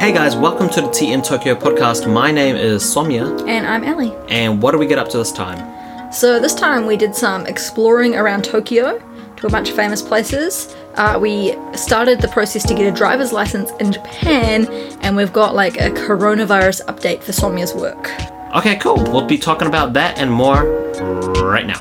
Hey guys, welcome to the TN Tokyo podcast. My name is Somya. And I'm Ellie. And what did we get up to this time? So this time we did some exploring around Tokyo to a bunch of famous places. We started the process to get a driver's license in Japan, and we've got like a coronavirus update for Somya's work. Okay, cool. We'll be talking about that and more right now.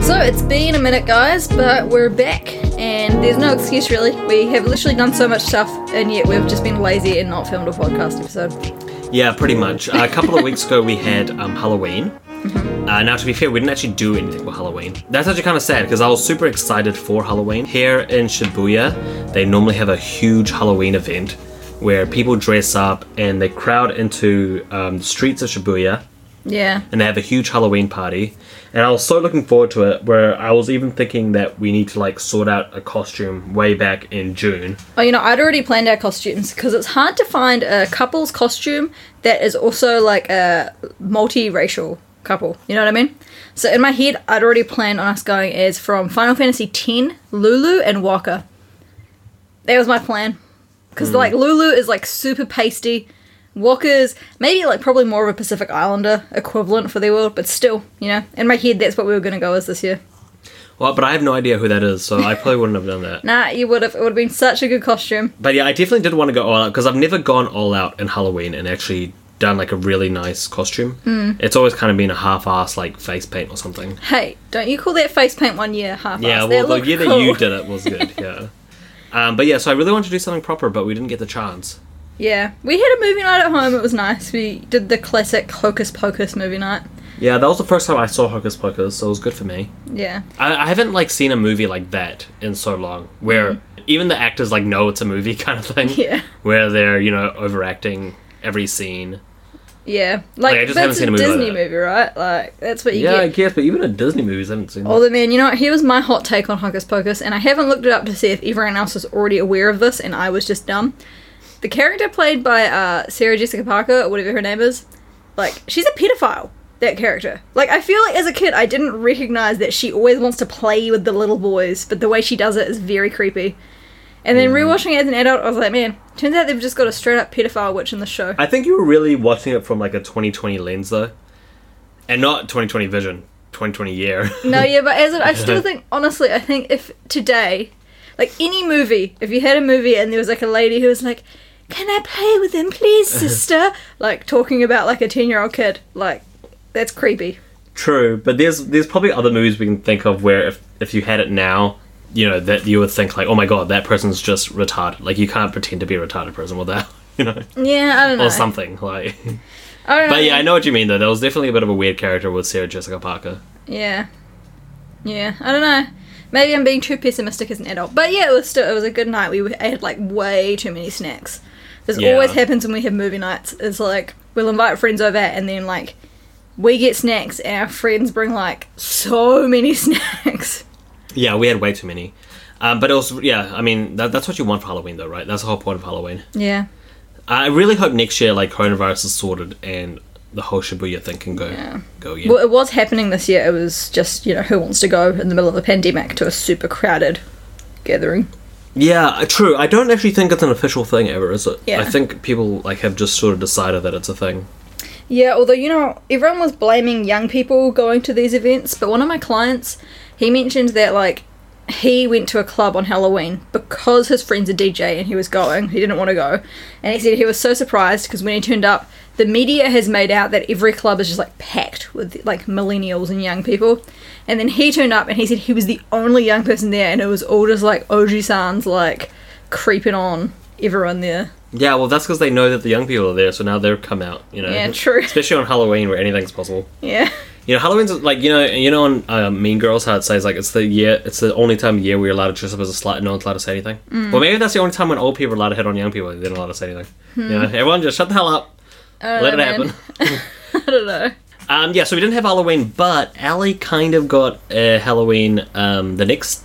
So it's been a minute, guys, but we're back, and there's no excuse really. We have literally done so much stuff, and yet we've just been lazy and not filmed a podcast episode. Yeah, pretty much. A couple of weeks ago, we had Halloween. Mm-hmm. Now, to be fair, we didn't actually do anything for Halloween. That's actually kind of sad because I was super excited for Halloween. Here in Shibuya, they normally have a huge Halloween event where people dress up and they crowd into the streets of Shibuya. Yeah. And they have a huge Halloween party. And I was so looking forward to it, where I was even thinking that we need to like sort out a costume way back in June. Oh, you know, I'd already planned our costumes because it's hard to find a couple's costume that is also like a multiracial couple, you know what I mean? So in my head, I'd already planned on us going as from Final Fantasy X, Lulu and Wakka. That was my plan. Because like Lulu is like super pasty. Wakka's maybe like probably more of a Pacific Islander equivalent for their world, but still, you know, in my head, that's what we were going to go as this year. Well, but I have no idea who that is, so I probably wouldn't have done that. Nah, you would have. It would have been such a good costume. But yeah, I definitely did want to go all out because I've never gone all out in Halloween and actually done like a really nice costume. It's always kind of been a half-ass like face paint or something. Hey, don't you call that face paint one year half-ass? Yeah, well, the year cool that you did it was good. Yeah. But yeah, so I really wanted to do something proper, but we didn't get the chance. Yeah, we had a movie night at home. It was nice. We did the classic Hocus Pocus movie night. Yeah, that was the first time I saw Hocus Pocus, so it was good for me. Yeah, I haven't like seen a movie like that in so long, where even the actors like know it's a movie kind of thing. Yeah, where they're, you know, overacting every scene. Yeah, like I just haven't seen a movie Disney like that. Movie, right? Like that's what you get. Yeah, I guess, but even in Disney movies, I haven't seen. Oh, man, you know what? Here was my hot take on Hocus Pocus, and I haven't looked it up to see if everyone else was already aware of this, and I was just dumb. The character played by Sarah Jessica Parker, or whatever her name is, like, she's a pedophile, that character. Like, I feel like as a kid, I didn't recognise that she always wants to play with the little boys, but the way she does it is very creepy. And then rewatching it as an adult, I was like, man, turns out they've just got a straight-up pedophile witch in the show. I think you were really watching it from, like, a 2020 lens, though. And not 2020 vision, 2020 year. No, yeah, but as I still think, honestly, I think if today, like, any movie, if you had a movie and there was, like, a lady who was like, "Can I play with him, please, sister?" Like, talking about, like, a 10-year-old kid. Like, that's creepy. True, but there's probably other movies we can think of where if you had it now, you know, that you would think, like, oh, my God, that person's just retarded. Like, you can't pretend to be a retarded person without, you know. Yeah, I don't know. Or something, like. I don't know. But, yeah, I know what you mean, though. There was definitely a bit of a weird character with Sarah Jessica Parker. Yeah. Yeah, I don't know. Maybe I'm being too pessimistic as an adult. But, yeah, it was a good night. We had, like, way too many snacks. This always happens when we have movie nights. It's like, we'll invite friends over and then, like, we get snacks and our friends bring, like, so many snacks. Yeah, we had way too many. But also, yeah, I mean, that's what you want for Halloween, though, right? That's the whole point of Halloween. Yeah. I really hope next year, like, coronavirus is sorted and the whole Shibuya thing can go again. Well, it was happening this year. It was just, you know, who wants to go in the middle of a pandemic to a super crowded gathering. Yeah, true. I don't actually think it's an official thing ever, is it? Yeah. I think people like have just sort of decided that it's a thing. Yeah, although, you know, everyone was blaming young people going to these events, but one of my clients, he mentioned that, like, he went to a club on Halloween because his friend's a DJ and he was going. He didn't want to go. And he said he was so surprised because when he turned up, the media has made out that every club is just, like, packed with, like, millennials and young people. And then he turned up and he said he was the only young person there and it was all just, like, Oji-san's, like, creeping on everyone there. Yeah, well, that's because they know that the young people are there, so now they'll come out, you know. Yeah, true. Especially on Halloween where anything's possible. Yeah. You know, Halloween's, like, you know on Mean Girls how it says, like, it's the only time of year where you're allowed to dress up as a slut and no one's allowed to say anything. Well, maybe that's the only time when old people are allowed to hit on young people and they're not allowed to say anything. You know, everyone just shut the hell up. Let it happen. I don't know. Yeah, so we didn't have Halloween, but Allie kind of got Halloween the next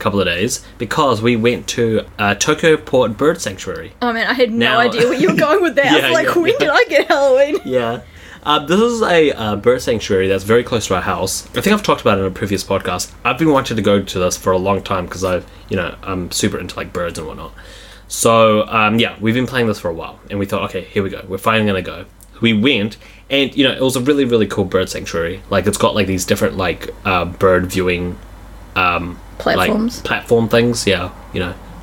couple of days because we went to Tokyo Port Bird Sanctuary. Oh man, I had no idea where you were going with that. When did I get Halloween? Yeah. This is a bird sanctuary that's very close to our house. I think I've talked about it in a previous podcast. I've been wanting to go to this for a long time because I'm super into like birds and whatnot. So we've been playing this for a while, and we thought, okay, here we go. We're finally gonna go. We went, and it was a really really cool bird sanctuary. Like it's got like these different like bird viewing platforms, like, platform things. Yeah,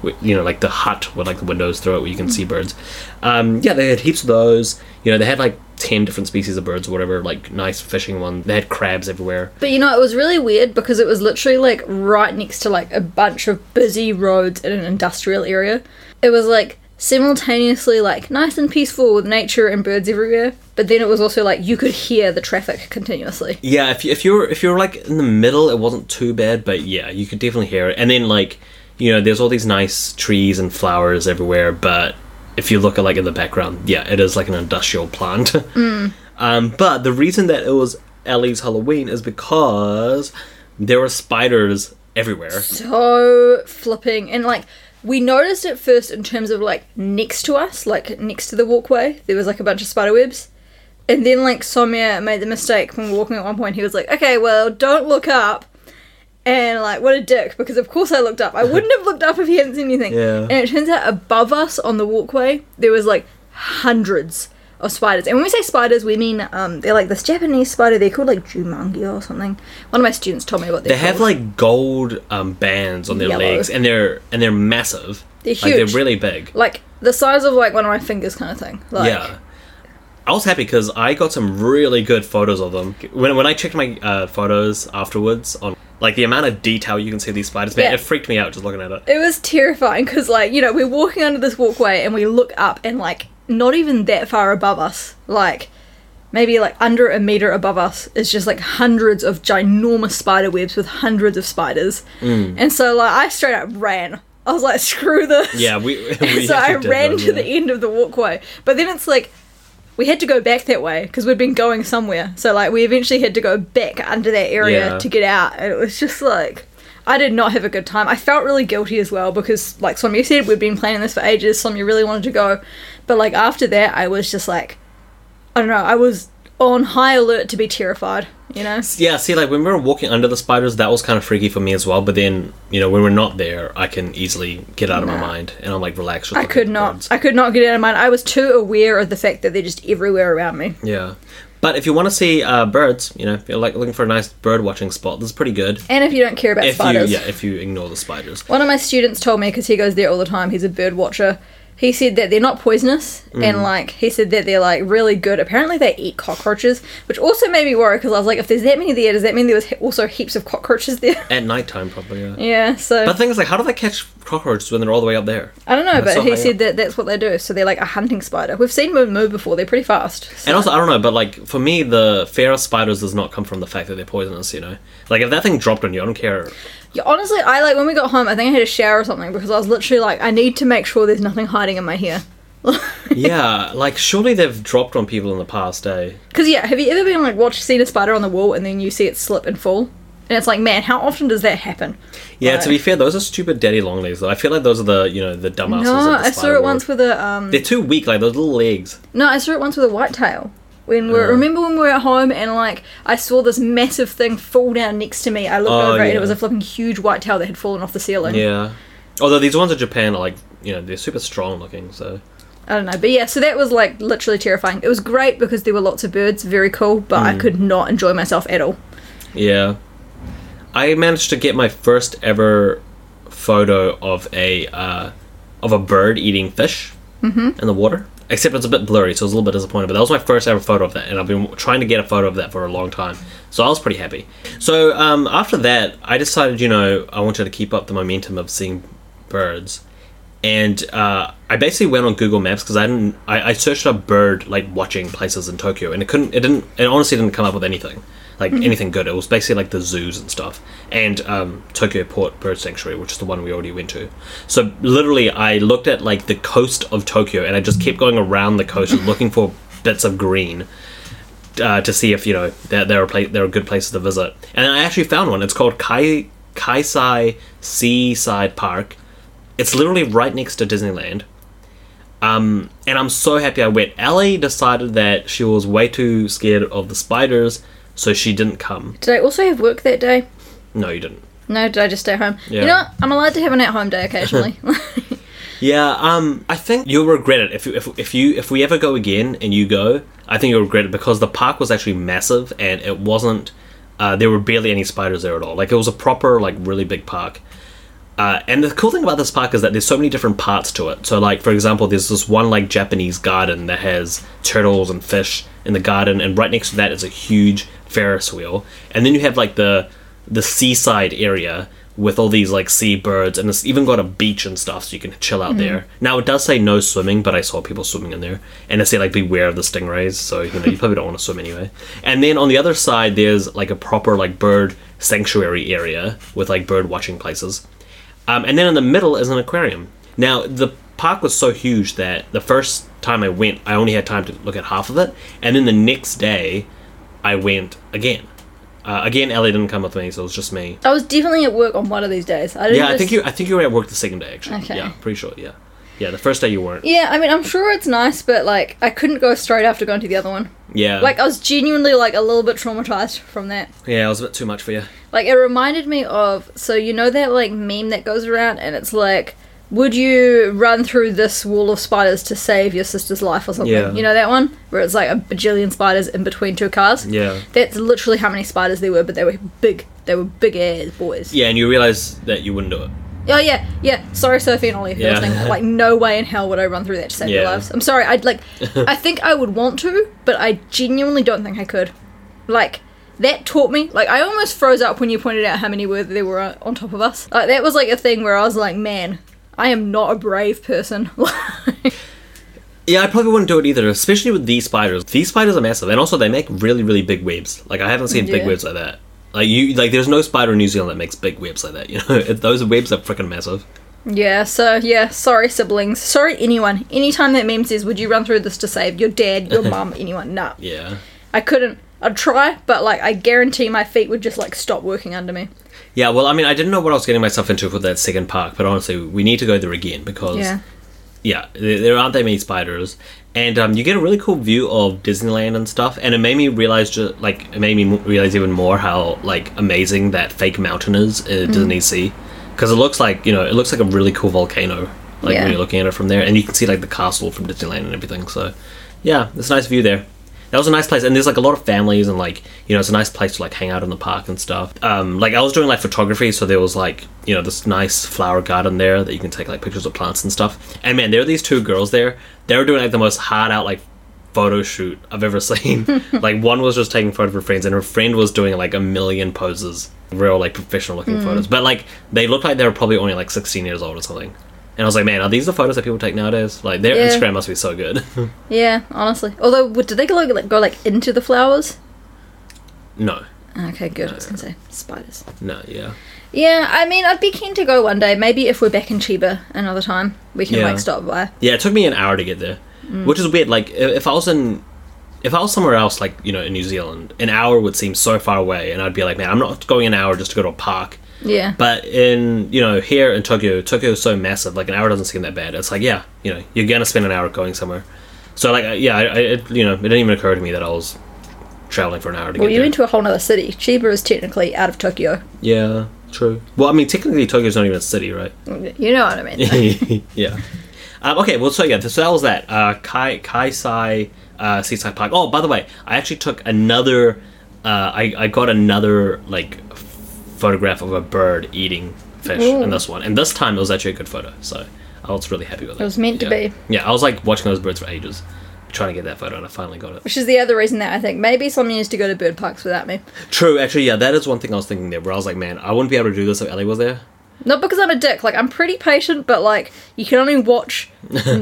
like the hut with like the windows through it where you can see birds. They had heaps of those. They had like 10 different species of birds or whatever, like nice fishing ones. They had crabs everywhere. But it was really weird because it was literally like right next to like a bunch of busy roads in an industrial area. It was like simultaneously like nice and peaceful with nature and birds everywhere, but then it was also like you could hear the traffic continuously. Yeah, if you're like in the middle, it wasn't too bad, but yeah, you could definitely hear it. And then like there's all these nice trees and flowers everywhere, but if you look at like in the background, yeah, it is like an industrial plant. But the reason that it was Ellie's Halloween is because there were spiders everywhere. So flipping. And like we noticed at first in terms of like next to us, like next to the walkway, there was like a bunch of spider webs. And then like Somia made the mistake when we were walking at one point. He was like, okay, well, don't look up. And, like, what a dick, because of course I looked up. I wouldn't have looked up if he hadn't seen anything. Yeah. And it turns out above us on the walkway, there was, like, hundreds of spiders. And when we say spiders, we mean, they're, like, this Japanese spider. They're called, like, jumangi or something. One of my students told me what they're called. They have, like, gold bands on their legs, and they're massive. They're huge. Like, they're really big. Like, the size of, like, one of my fingers kind of thing. Like, yeah. I was happy because I got some really good photos of them. When I checked my photos afterwards on... Like, the amount of detail you can see these spiders, man, it freaked me out just looking at it. It was terrifying, because, like, we're walking under this walkway, and we look up, and, like, not even that far above us, like, maybe, like, under a meter above us, is just, like, hundreds of ginormous spider webs with hundreds of spiders. And so, like, I straight up ran. I was like, screw this. Yeah, we so I ran to the end of the walkway. But then it's, like... We had to go back that way because we'd been going somewhere. So, like, we eventually had to go back under that area to get out. And it was just, like, I did not have a good time. I felt really guilty as well because, like Somya said, we'd been planning this for ages. Somya really wanted to go. But, like, after that, I was just, like, I don't know. I was on high alert to be terrified, Yeah, see, like, when we were walking under the spiders, that was kind of freaky for me as well. But then, when we're not there, I can easily get out of my mind. And I'm, like, relaxed. I could not get out of my mind. I was too aware of the fact that they're just everywhere around me. Yeah. But if you want to see birds, if you're, like, looking for a nice bird-watching spot, this is pretty good. And if you don't care about spiders. If you ignore the spiders. One of my students told me, because he goes there all the time, he's a bird-watcher. He said that they're not poisonous, and, like, he said that they're, like, really good. Apparently they eat cockroaches, which also made me worry, because I was like, if there's that many there, does that mean there was also heaps of cockroaches there? At nighttime, probably, yeah. Yeah, so... But the thing is, like, how do they catch cockroaches when they're all the way up there? I don't know, but he said that that's what they do, so they're, like, a hunting spider. We've seen them move before, they're pretty fast. So. And also, I don't know, but, like, for me, the fear of spiders does not come from the fact that they're poisonous, Like, if that thing dropped on you, I don't care... Yeah, honestly, I like when we got home, I think I had a shower or something because I was literally like, I need to make sure there's nothing hiding in my hair. Yeah, like surely they've dropped on people in the past, eh? Because yeah, have you ever been like seen a spider on the wall and then you see it slip and fall? And it's like, man, how often does that happen? Yeah, like, to be fair, those are stupid daddy long legs though. I feel like those are the, the dumbasses. No, I saw it once with a... They're too weak, like those little legs. No, I saw it once with a white tail. Remember when we were at home and, like, I saw this massive thing fall down next to me. I looked over it and it was a flipping huge white tail that had fallen off the ceiling. Yeah. Although these ones in Japan are, like, they're super strong looking, so... I don't know. But, yeah, so that was, like, literally terrifying. It was great because there were lots of birds, very cool, but I could not enjoy myself at all. Yeah. I managed to get my first ever photo of a bird eating fish in the water. Except it's a bit blurry, so I was a little bit disappointed. But that was my first ever photo of that, and I've been trying to get a photo of that for a long time. So I was pretty happy. So after that, I decided, I wanted to keep up the momentum of seeing birds. And I basically went on Google Maps, because I searched up bird, like, watching places in Tokyo. And it honestly didn't come up with anything. Like, anything good. It was basically, like, the zoos and stuff. And Tokyo Port Bird Sanctuary, which is the one we already went to. So, literally, I looked at, like, the coast of Tokyo, and I just kept going around the coast looking for bits of green to see if, there are good places to visit. And I actually found one. It's called Kai... Kasai Seaside Park. It's literally right next to Disneyland. And I'm so happy I went. Ellie decided that she was way too scared of the spiders, so she didn't come. Did I also have work that day? No, you didn't. No, did I just stay home? Yeah. You know what? I'm allowed to have an at-home day occasionally. Yeah, I think you'll regret it if we ever go again and you go. I think you'll regret it because the park was actually massive and it wasn't. There were barely any spiders there at all. Like it was a proper, like really big park. And the cool thing about this park is that there's so many different parts to it. So, like, for example, there's this one, like, Japanese garden that has turtles and fish in the garden. And right next to that is a huge Ferris wheel. And then you have, like, the seaside area with all these, like, seabirds. And it's even got a beach and stuff, so you can chill out there. Now, it does say no swimming, but I saw people swimming in there. And it said, like, beware of the stingrays. So, you know, you probably don't want to swim anyway. And then on the other side, there's, like, a proper, like, bird sanctuary area with, like, bird watching places. And then in the middle is an aquarium. Now, the park was so huge that the first time I went, I only had time to look at half of it. And then the next day, I went again. Again, Ellie didn't come with me, so it was just me. I was definitely at work on one of these days. I think you were at work the second day, actually. Okay. Yeah, pretty sure, yeah. Yeah, the first day you weren't. Yeah, I mean, I'm sure it's nice, but, like, I couldn't go straight after going to the other one. Yeah. Like, I was genuinely, like, a little bit traumatized from that. Yeah, it was a bit too much for you. Like, it reminded me of, so you know that, like, meme that goes around, and it's like, would you run through this wall of spiders to save your sister's life or something? Yeah. You know that one? Where it's, like, a bajillion spiders in between two cars? Yeah. That's literally how many spiders there were, but they were big. They were big-ass boys. Yeah, and you realise that you wouldn't do it. Oh, yeah, yeah. Sorry, Sophie and Ollie. Yeah. Like, no way in hell would I run through that to save their lives. I'm sorry. I think I would want to, but I genuinely don't think I could. Like, that taught me. Like, I almost froze up when you pointed out how many there were on top of us. Like, that was, like, a thing where I was like, man, I am not a brave person. Yeah, I probably wouldn't do it either, especially with these spiders. These spiders are massive, and also they make really, really big webs. Like, I haven't seen big webs like that. Like there's no spider in New Zealand that makes big webs like that, you know? Those webs are freaking massive. Yeah, so, yeah, sorry, siblings. Sorry, anyone. Anytime that meme says, would you run through this to save your dad, your mum, anyone? Nah. Yeah. I couldn't. I'd try, but, like, I guarantee my feet would just, like, stop working under me. Yeah, well, I mean, I didn't know what I was getting myself into for that second park, but honestly, we need to go there again because, yeah there aren't that many spiders. And you get a really cool view of Disneyland and stuff, and it made me realize, even more how like amazing that fake mountain is at DisneySea, because it looks like a really cool volcano, like when you're looking at it from there, and you can see like the castle from Disneyland and everything. So, yeah, it's a nice view there. That was a nice place, and there's like a lot of families, and like it's a nice place to like hang out in the park and stuff. Like I was doing like photography, so there was like this nice flower garden there that you can take like pictures of plants and stuff. And man, there were these two girls there. They were doing like the most hard out like photo shoot I've ever seen. Like one was just taking photos of her friends, and her friend was doing like a million poses, real like professional looking photos. But like they looked like they were probably only like 16 years old or something. And I was like, man, are these the photos that people take nowadays? Like, their Instagram must be so good. Yeah, honestly. Although, do they go into the flowers? No. Okay, good. No. I was going to say, spiders. No, yeah. Yeah, I mean, I'd be keen to go one day. Maybe if we're back in Chiba another time, we can, like, stop by. Yeah, it took me an hour to get there, which is weird. Like, if I was somewhere else, like, in New Zealand, an hour would seem so far away, and I'd be like, man, I'm not going an hour just to go to a park. Yeah. But in, here in Tokyo is so massive, like, an hour doesn't seem that bad. It's like, yeah, you're going to spend an hour going somewhere. So, like, yeah, it didn't even occur to me that I was traveling for an hour to get there. Well, you went to a whole other city. Chiba is technically out of Tokyo. Yeah, true. Well, I mean, technically Tokyo's not even a city, right? You know what I mean. Yeah. Okay, well, so, yeah, so that was that. Kasai Seaside Park. Oh, by the way, I actually took another, I got another, like, photograph of a bird eating fish in this one, and this time it was actually a good photo, so I was really happy with it. It was meant to be. Yeah, I was like watching those birds for ages trying to get that photo, and I finally got it, which is the other reason that I think maybe someone used to go to bird parks without me. True, actually. Yeah, that is one thing I was thinking there, where I was like, man, I wouldn't be able to do this if Ellie was there. Not because I'm a dick, like, I'm pretty patient, but like, you can only watch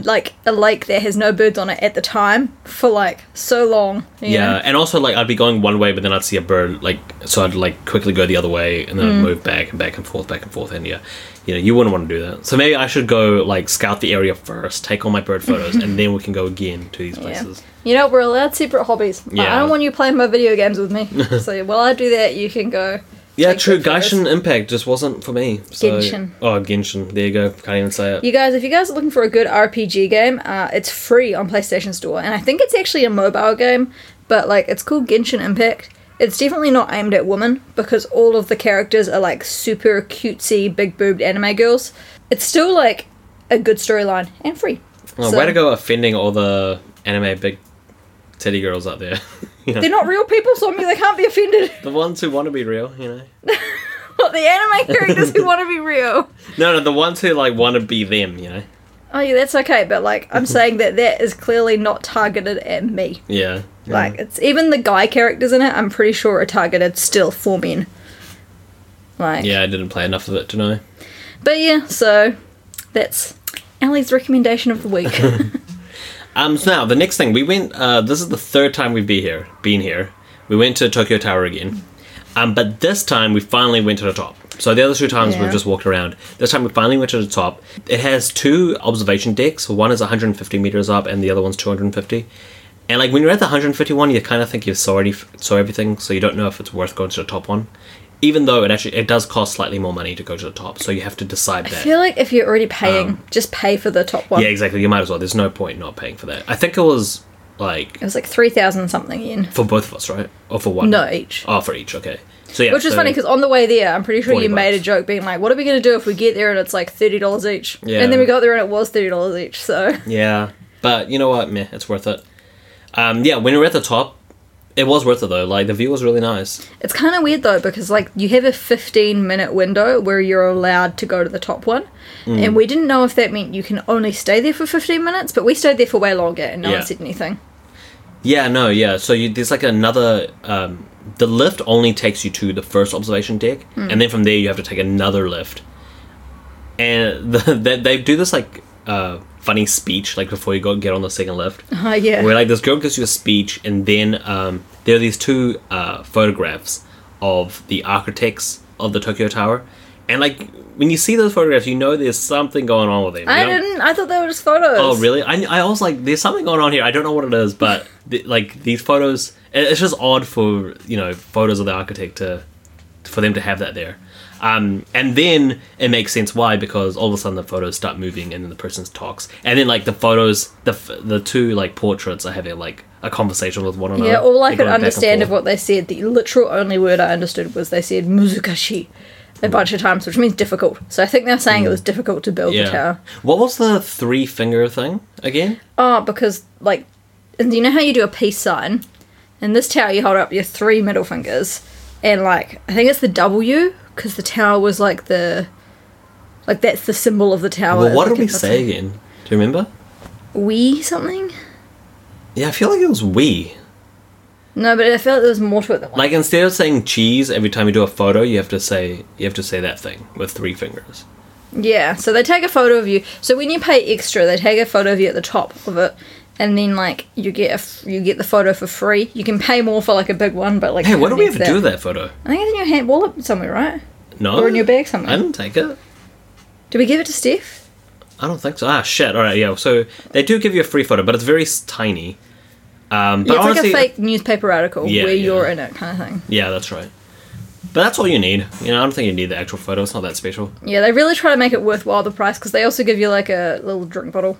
like a lake that has no birds on it at the time for like so long. You know? And also like I'd be going one way, but then I'd see a bird, like, so I'd like quickly go the other way, and then I'd move back and forth, and you wouldn't want to do that. So maybe I should go like scout the area first, take all my bird photos, and then we can go again to these places. You know, we're allowed separate hobbies. Like, I don't want you playing my video games with me. So while I do that, you can go Yeah, like true. Genshin Impact just wasn't for me. So. Genshin. Oh, Genshin. There you go. Can't even say it. You guys, if you guys are looking for a good RPG game, it's free on PlayStation Store. And I think it's actually a mobile game, but like it's called Genshin Impact. It's definitely not aimed at women because all of the characters are like super cutesy, big-boobed anime girls. It's still like a good storyline and free. Oh, so, way to go offending all the anime big titty girls out there. You know? They're not real people, so I mean they can't be offended. The ones who want to be real, you know. What, the anime characters who want to be real? No, the ones who like want to be them, you know. Oh yeah, that's okay, but like I'm saying that is clearly not targeted at me. Yeah. Like it's even the guy characters in it, I'm pretty sure are targeted still for men. Like yeah, I didn't play enough of it to know. But yeah, so that's Ali's recommendation of the week. So now the next thing we went. This is the third time we've been here. We went to Tokyo Tower again, but this time we finally went to the top. So the other two times we've just walked around. This time we finally went to the top. It has two observation decks. One is 150 meters up, and the other one's 250. And like when you're at the 151, you kind of think you saw everything, so you don't know if it's worth going to the top one. Even though it does cost slightly more money to go to the top, so you have to decide that. I feel like if you're already paying, just pay for the top one. Yeah, exactly. You might as well. There's no point not paying for that. I think it was like 3,000 something yen for both of us, right? Or for one? No, each. Oh, for each. Okay. So yeah. Which is funny because on the way there, I'm pretty sure you made a joke being like, "What are we going to do if we get there and it's like $30 each?" Yeah. And then we got there and it was $30 each. So. Yeah, but you know what? Meh, it's worth it. Yeah, when we're at the top. It was worth it though, like the view was really nice. It's kind of weird though because like you have a 15-minute window where you're allowed to go to the top one and we didn't know if that meant you can only stay there for 15 minutes but we stayed there for way longer and no one said anything. Yeah, no, yeah, so there's like another, the lift only takes you to the first observation deck and then from there you have to take another lift. And they do this like funny speech like before you go get on the second lift where like this girl gives you a speech and then there are these two photographs of the architects of the Tokyo Tower and like when you see those photographs you know there's something going on with them. I thought they were just photos. Oh really? I was like there's something going on here, I don't know what it is, but like these photos, it's just odd for you know photos of the architect for them to have that there. And then it makes sense why, because all of a sudden the photos start moving and then the person talks. And then, like, the photos, the two, like, portraits are having, like, a conversation with one another. Yeah, all I could understand of what they said, the literal only word I understood was they said muzukashi a bunch of times, which means difficult. So I think they were saying it was difficult to build the tower. What was the three-finger thing again? Oh, because, like, you know how you do a peace sign? In this tower you hold up your three middle fingers. And, like, I think it's the W, because the tower was, like, the... Like, that's the symbol of the tower. Well, what did we say again? Do you remember? We something? Yeah, I feel like it was we. No, but I feel like there was more to it than one. Like, instead of saying cheese every time you do a photo, you have to say that thing with three fingers. Yeah, so they take a photo of you. So when you pay extra, they take a photo of you at the top of it. And then, like, you get the photo for free. You can pay more for, like, a big one, but, like... Hey, what do we ever do with that photo? I think it's in your hand wallet somewhere, right? No. Or in your bag somewhere. I didn't take it. Did we give it to Steph? I don't think so. Ah, shit. All right, yeah. So, they do give you a free photo, but it's very tiny. But it's honestly, like a fake newspaper article where you're in it kind of thing. Yeah, that's right. But that's all you need. You know, I don't think you need the actual photo. It's not that special. Yeah, they really try to make it worthwhile, the price, because they also give you, like, a little drink bottle.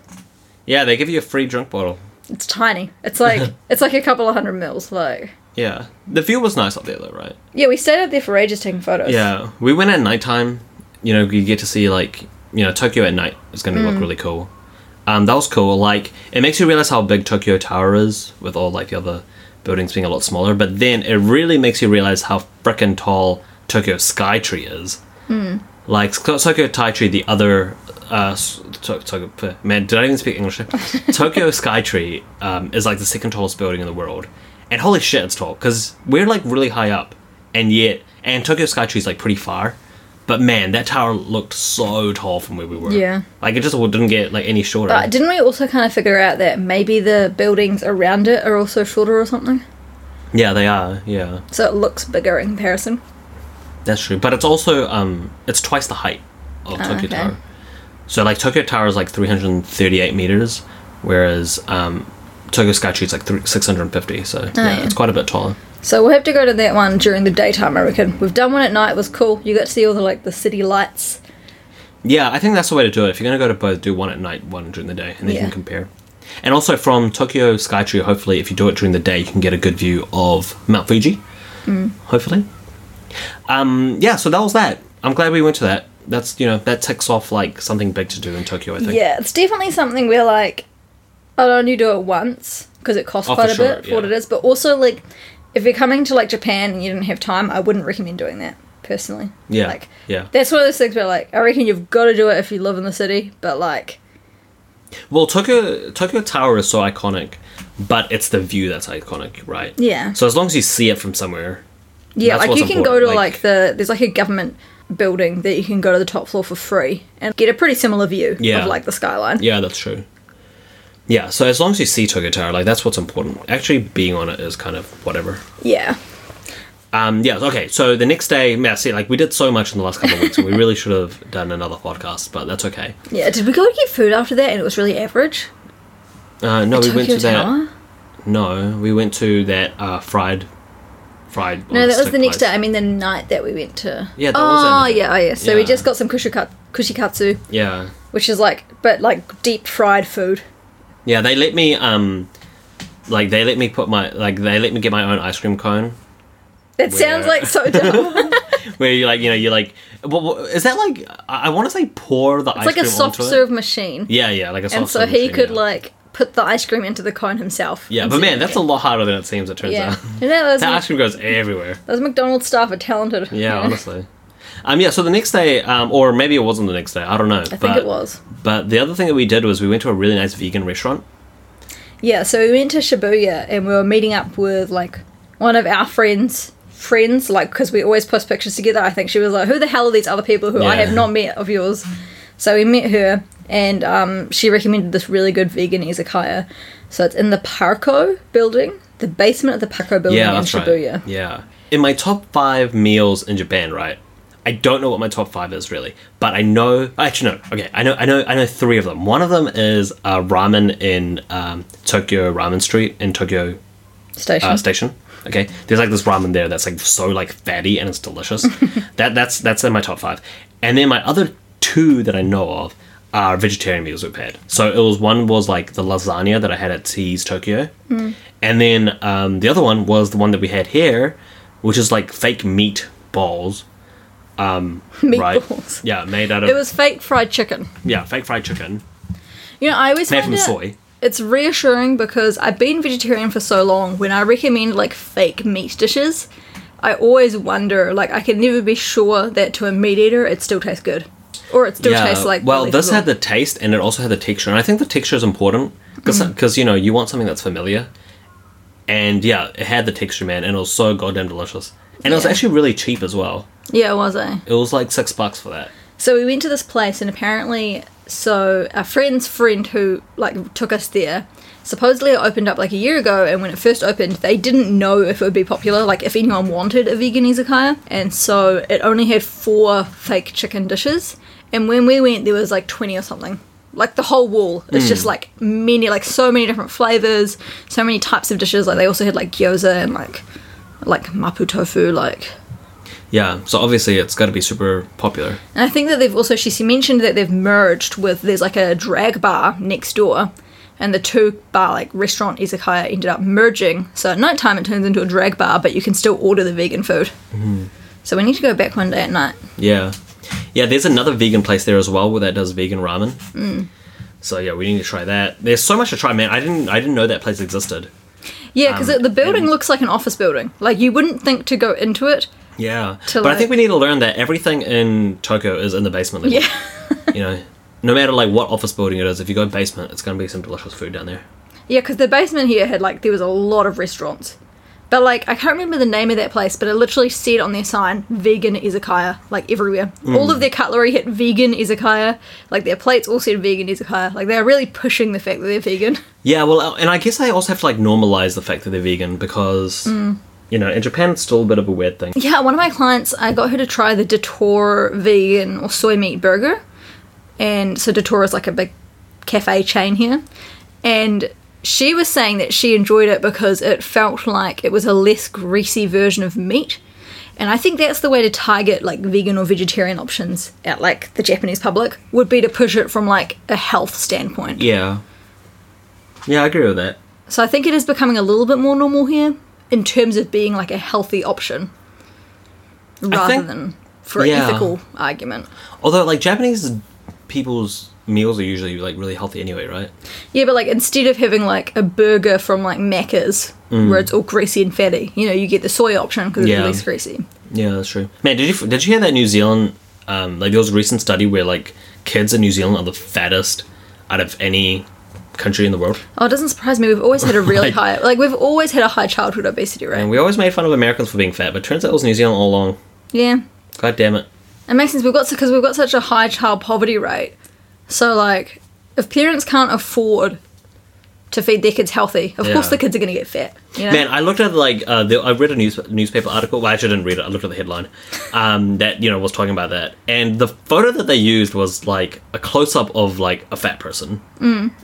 Yeah, they give you a free drink bottle. It's tiny. It's like a couple of 100 mils, like. Yeah. The view was nice up there though, right? Yeah, we stayed up there for ages taking photos. Yeah. We went at nighttime. You know, you get to see like, you know, Tokyo at night is going to look really cool. That was cool. Like, it makes you realize how big Tokyo Tower is with all like the other buildings being a lot smaller, but then it really makes you realize how frickin' tall Tokyo Skytree is. Mm. Like Tokyo Skytree, the other man, did I even speak English? Tokyo Skytree is like the second tallest building in the world, and holy shit, it's tall because we're like really high up, and Tokyo Skytree is like pretty far, but man, that tower looked so tall from where we were. Yeah, like it just didn't get like any shorter. But didn't we also kind of figure out that maybe the buildings around it are also shorter or something? Yeah, they are. Yeah. So it looks bigger in comparison. That's true, but it's also it's twice the height of Tokyo Tower. So, like, Tokyo Tower is, like, 338 meters, whereas Tokyo Skytree is, like, 650, so, yeah, it's quite a bit taller. So we'll have to go to that one during the daytime, I reckon. We've done one at night, it was cool. You got to see all the like the city lights. Yeah, I think that's the way to do it. If you're going to go to both, do one at night, one during the day, and then you can compare. And also from Tokyo Skytree, hopefully, if you do it during the day, you can get a good view of Mount Fuji, hopefully. Yeah, so that was that. I'm glad we went to that. That's, you know, that ticks off, like, something big to do in Tokyo, I think. Yeah, it's definitely something where, like, I'll only do it once, because it costs quite a bit for what it is. But also, like, if you're coming to, like, Japan and you didn't have time, I wouldn't recommend doing that, personally. Yeah, like, that's one of those things where, like, I reckon you've got to do it if you live in the city, but, like... Well, Tokyo Tower is so iconic, but it's the view that's iconic, right? Yeah. So as long as you see it from somewhere... Yeah, like, you can go to, like, the... There's, like, a government building that you can go to the top floor for free and get a pretty similar view of, like, the skyline. Yeah, that's true. Yeah, so as long as you see Tokyo Tower, like, that's what's important. Actually, being on it is kind of whatever. Yeah. Yeah, okay, so the next day... Yeah, see, like, we did so much in the last couple of weeks, and we really should have done another podcast, but that's okay. Yeah, did we go and get food after that, and it was really average? No, we went to that... No, we went to that fried... No, that was the next day. I mean, the night that we went to... Yeah, that was that night. Oh, yeah. So we just got some kushikatsu. Yeah. Which is, like... But, like, deep-fried food. Yeah, they let me... Like, they let me put my... Like, they let me get my own ice cream cone... That sounds like so dumb. Where you like, you know, you're like, well, is that like? I want to say pour the ice cream. It's like a soft serve machine. Yeah, yeah, like a soft serve machine. And so he could like put the ice cream into the cone himself. Yeah, but man, that's a lot harder than it seems. It turns out. That ice cream goes everywhere. Those McDonald's staff are talented. Yeah, honestly. Yeah. So the next day, or maybe it wasn't the next day. I don't know. I think it was. But the other thing that we did was we went to a really nice vegan restaurant. Yeah. So we went to Shibuya and we were meeting up with like one of our friends, like, because we always post pictures together. I think she was like, who the hell are these other people who I have not met of yours? So we met her, and she recommended this really good vegan izakaya. So it's in the Parko building, the basement of the Parko building in Shibuya. Right. Yeah. In my top 5 meals in Japan, right, I don't know what my top 5 is, really, but I know... Actually, no. Okay, I know 3 of them. One of them is ramen in Tokyo Ramen Street in Tokyo Station. Okay, there's like this ramen there that's like so like fatty and it's delicious. that's in my top 5. And then my other 2 that I know of are vegetarian meals we've had. So it was one was like the lasagna that I had at T's Tokyo, and then the other one was the one that we had here, which is like fake meat balls. Meatballs. Yeah, made out of. It was fake fried chicken. Yeah, fake fried chicken. You know, I always made from soy. It's reassuring because I've been vegetarian for so long. When I recommend like fake meat dishes, I always wonder, like, I can never be sure that to a meat eater it still tastes good, or it still tastes like. Well, this had the taste and it also had the texture, and I think the texture is important because you know you want something that's familiar, and it had the texture, man, and it was so goddamn delicious, and it was actually really cheap as well. Yeah, it was. It was like $6 for that. So we went to this place, and apparently. So our friend's friend who like took us there supposedly it opened up like a year ago, and when it first opened they didn't know if it would be popular, like if anyone wanted a vegan izakaya, and so it only had 4 fake chicken dishes, and when we went there was like 20 or something. Like the whole wall is just like many, like so many different flavors, so many types of dishes. Like they also had like gyoza and like mapo tofu, like. Yeah, so obviously it's got to be super popular. And I think that they've also, she mentioned that they've merged with, there's like a drag bar next door, and the 2 bar, like restaurant izakaya ended up merging. So at night time it turns into a drag bar, but you can still order the vegan food. So we need to go back one day at night. Yeah. Yeah, there's another vegan place there as well where that does vegan ramen. So yeah, we need to try that. There's so much to try, man. I didn't know that place existed. Yeah, because the building looks like an office building. Like you wouldn't think to go into it. Yeah, but like, I think we need to learn that everything in Tokyo is in the basement level. Yeah. You know, no matter like what office building it is, if you go basement, it's going to be some delicious food down there. Yeah, because the basement here had like, there was a lot of restaurants. But like, I can't remember the name of that place, but it literally said on their sign, vegan izakaya, like everywhere. All of their cutlery had vegan izakaya, like their plates all said vegan izakaya. Like they're really pushing the fact that they're vegan. Yeah, well, and I guess they also have to like normalize the fact that they're vegan because... You know, in Japan, it's still a bit of a weird thing. Yeah, one of my clients, I got her to try the Doutor vegan or soy meat burger. And so Doutor is like a big cafe chain here. And she was saying that she enjoyed it because it felt like it was a less greasy version of meat. And I think that's the way to target like vegan or vegetarian options at like the Japanese public, would be to push it from like a health standpoint. Yeah. Yeah, I agree with that. So I think it is becoming a little bit more normal here in terms of being like a healthy option rather than for an ethical argument. Although like Japanese people's meals are usually like really healthy anyway, right? Yeah, but like instead of having like a burger from like Macca's where it's all greasy and fatty, you know, you get the soy option because it's less greasy. Yeah, that's true. Man, did you hear that New Zealand like there was a recent study where like kids in New Zealand are the fattest out of any country in the world? Oh, it doesn't surprise me. We've always had a really high childhood obesity rate. And we always made fun of Americans for being fat, but turns out it was New Zealand all along. Yeah. God damn it. It makes sense because we've got such a high child poverty rate. So, like, if parents can't afford to feed their kids healthy, of course the kids are going to get fat. You know? Man, I looked at, like, I read a newspaper article. Well, I actually didn't read it. I looked at the headline that, you know, was talking about that. And the photo that they used was, like, a close-up of, like, a fat person,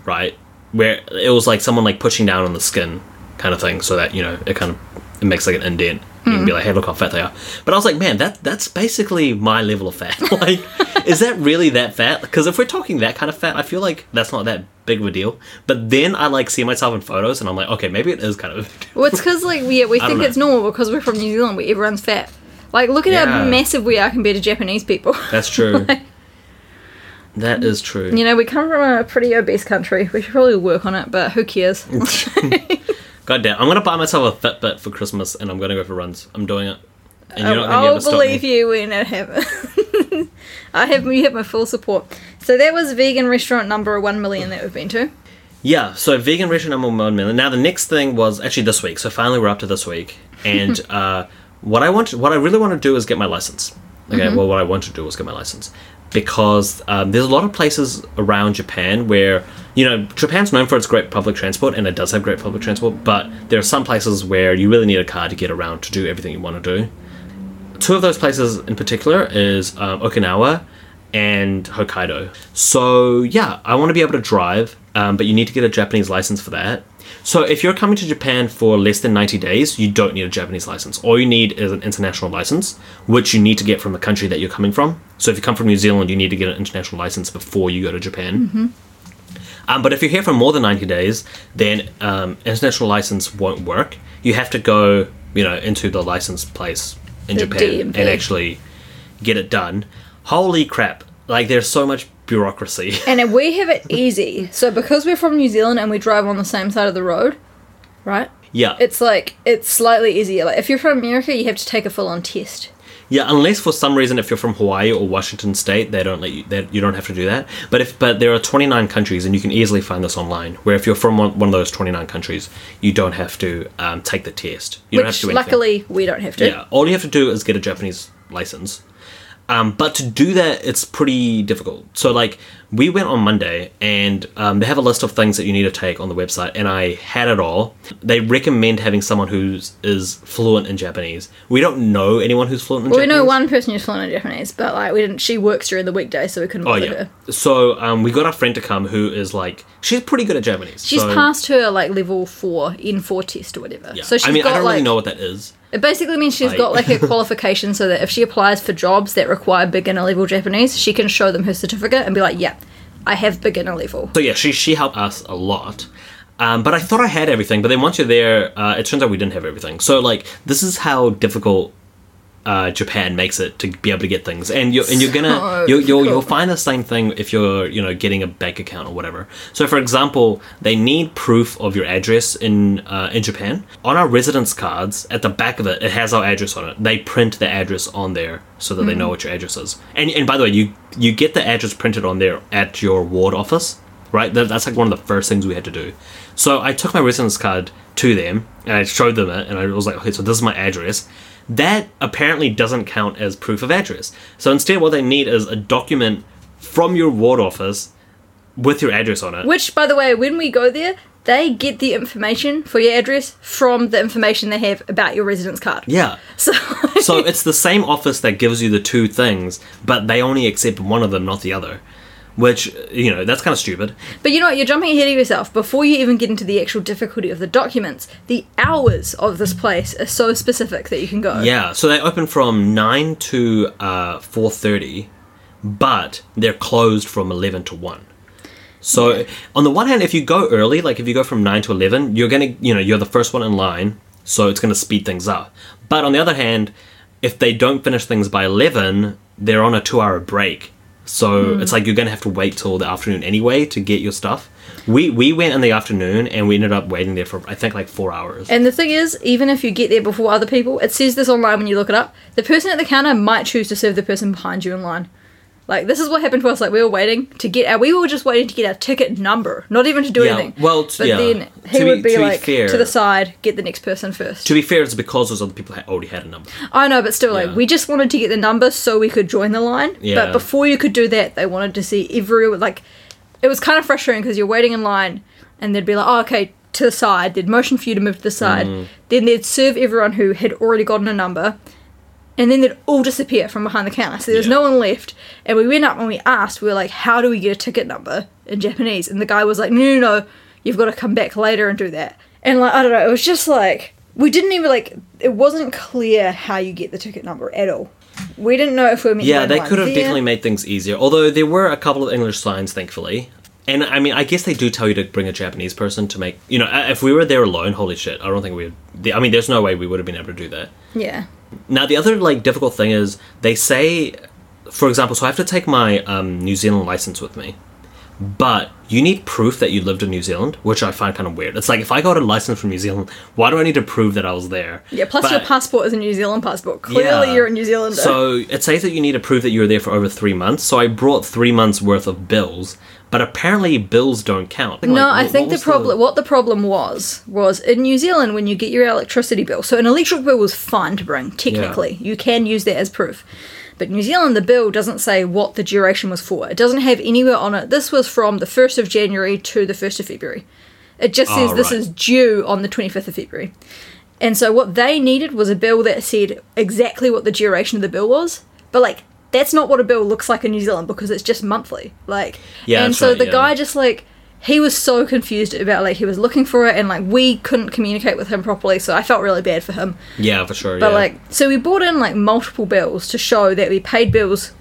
right? Where it was, like, someone, like, pushing down on the skin kind of thing so that, you know, it kind of it makes, like, an indent. You can be like, hey, look how fat they are. But I was like, man, that's basically my level of fat. Like, is that really that fat? Because if we're talking that kind of fat, I feel like that's not that big of a deal. But then I, like, see myself in photos, and I'm like, okay, maybe it is kind of a big deal. Well, it's because, like, we think it's normal because we're from New Zealand where everyone's fat. Like, look at how massive we are compared to Japanese people. That's true. Like, that is true. You know, we come from a pretty obese country. We should probably work on it, but who cares? God damn, I'm going to buy myself a Fitbit for Christmas and I'm going to go for runs. I'm doing it. And you're not going to stop me. I'll believe you when it happens. You have my full support. So that was vegan restaurant number 1 million that we've been to. Yeah, so vegan restaurant number 1 million. Now the next thing was actually this week. So finally we're up to this week. And what I really want to do is get my license. Okay, well what I want to do is get my license. Because there's a lot of places around Japan where, you know, Japan's known for its great public transport, and it does have great public transport, but there are some places where you really need a car to get around to do everything you want to do. Two of those places in particular is Okinawa and Hokkaido. So, yeah, I want to be able to drive, but you need to get a Japanese license for that. So if you're coming to Japan for less than 90 days, you don't need a Japanese license. All you need is an international license, which you need to get from the country that you're coming from. So if you come from New Zealand, you need to get an international license before you go to Japan. But if you're here for more than 90 days, then international license won't work. You have to go, you know, into the license place in Japan and actually get it done. Holy crap. Like, there's so much bureaucracy. And we have it easy. So because we're from New Zealand and we drive on the same side of the road, right? Yeah. It's like, it's slightly easier. Like if you're from America, you have to take a full-on test. Yeah, unless for some reason if you're from Hawaii or Washington State, they don't let you, you don't have to do that. But there are 29 countries, and you can easily find this online, where if you're from one of those 29 countries, you don't have to take the test. Luckily, we don't have to. Yeah, all you have to do is get a Japanese license. But to do that, it's pretty difficult. So, like, we went on Monday, and they have a list of things that you need to take on the website, and I had it all. They recommend having someone who is fluent in Japanese. We don't know anyone who's fluent in Japanese. Well, we know one person who's fluent in Japanese, but, like, we didn't. She works during the weekday, so we couldn't bother her. So, we got our friend to come who is, like, she's pretty good at Japanese. She's passed her, like, level 4, N4 test or whatever. Yeah. So she's I don't really know what that is. It basically means she's got, like, a qualification so that if she applies for jobs that require beginner-level Japanese, she can show them her certificate and be like, yeah, I have beginner level. So, yeah, she helped us a lot. But I thought I had everything. But then once you're there, it turns out we didn't have everything. So, like, this is how difficult Japan makes it to be able to get things. And you'll find the same thing if you're, you know, getting a bank account or whatever. So, for example, they need proof of your address in Japan. On our residence cards, at the back of it, it has our address on it. They print the address on there so that they know what your address is. And by the way, you get the address printed on there at your ward office, right? That's like one of the first things we had to do. So I took my residence card to them and I showed them it, and I was like, okay, so this is my address. That apparently doesn't count as proof of address. So instead what they need is a document from your ward office with your address on it. Which, by the way, when we go there, they get the information for your address from the information they have about your residence card. Yeah. So it's the same office that gives you the two things, but they only accept one of them, not the other. Which, you know, that's kind of stupid. But you know what? You're jumping ahead of yourself. Before you even get into the actual difficulty of the documents, the hours of this place are so specific that you can go. Yeah, so they open from 9 to 4:30, but they're closed from 11 to 1. So, yeah. On the one hand, if you go early, like if you go from 9 to 11, you're going to, you know, you're the first one in line, so it's going to speed things up. But on the other hand, if they don't finish things by 11, they're on a 2-hour break. So it's like you're going to have to wait till the afternoon anyway to get your stuff. We went in the afternoon and we ended up waiting there for, I think, like 4 hours. And the thing is, even if you get there before other people, it says this online when you look it up, the person at the counter might choose to serve the person behind you in line. Like, this is what happened to us. Like, we were waiting to get our... We were just waiting to get our ticket number, not even to do anything. Well, then he would be fair, to the side, get the next person first. To be fair, it's because those other people already had a number. I know, but still, like, we just wanted to get the number so we could join the line. Yeah. But before you could do that, they wanted to see everyone. Like, it was kind of frustrating because you're waiting in line and they'd be like, oh, okay, to the side. They'd motion for you to move to the side. Then they'd serve everyone who had already gotten a number. And then they'd all disappear from behind the counter. So there's no one left. And we went up and we asked, we were like, how do we get a ticket number in Japanese? And the guy was like, no, you've got to come back later and do that. And like, I don't know, it was just like, we didn't even like, it wasn't clear how you get the ticket number at all. We didn't know if we were meant to. Yeah, they could have definitely made things easier. Although there were a couple of English signs, thankfully. And I mean, I guess they do tell you to bring a Japanese person to make, you know, if we were there alone, holy shit, I don't think we would, I mean, there's no way we would have been able to do that. Yeah. Now, the other, like, difficult thing is they say, for example, so I have to take my New Zealand license with me, but you need proof that you lived in New Zealand, which I find kind of weird. It's like, if I got a license from New Zealand, why do I need to prove that I was there? Yeah, plus your passport is a New Zealand passport. Clearly you're a New Zealander. So it says that you need to prove that you were there for over 3 months. So I brought 3 months worth of bills, but apparently bills don't count. No, I think the problem was in New Zealand when you get your electricity bill. So an electric bill was fine to bring, technically. Yeah. You can use that as proof. But New Zealand, the bill doesn't say what the duration was for. It doesn't have anywhere on it. This was from the 1st of January to the 1st of February. It just says this is due on the 25th of February. And so what they needed was a bill that said exactly what the duration of the bill was. But, like, that's not what a bill looks like in New Zealand because it's just monthly. Like, yeah, and so the guy just, like, he was so confused about, like, he was looking for it and, like, we couldn't communicate with him properly, so I felt really bad for him. Yeah, for sure, But, like, so we brought in, like, multiple bills to show that we paid bills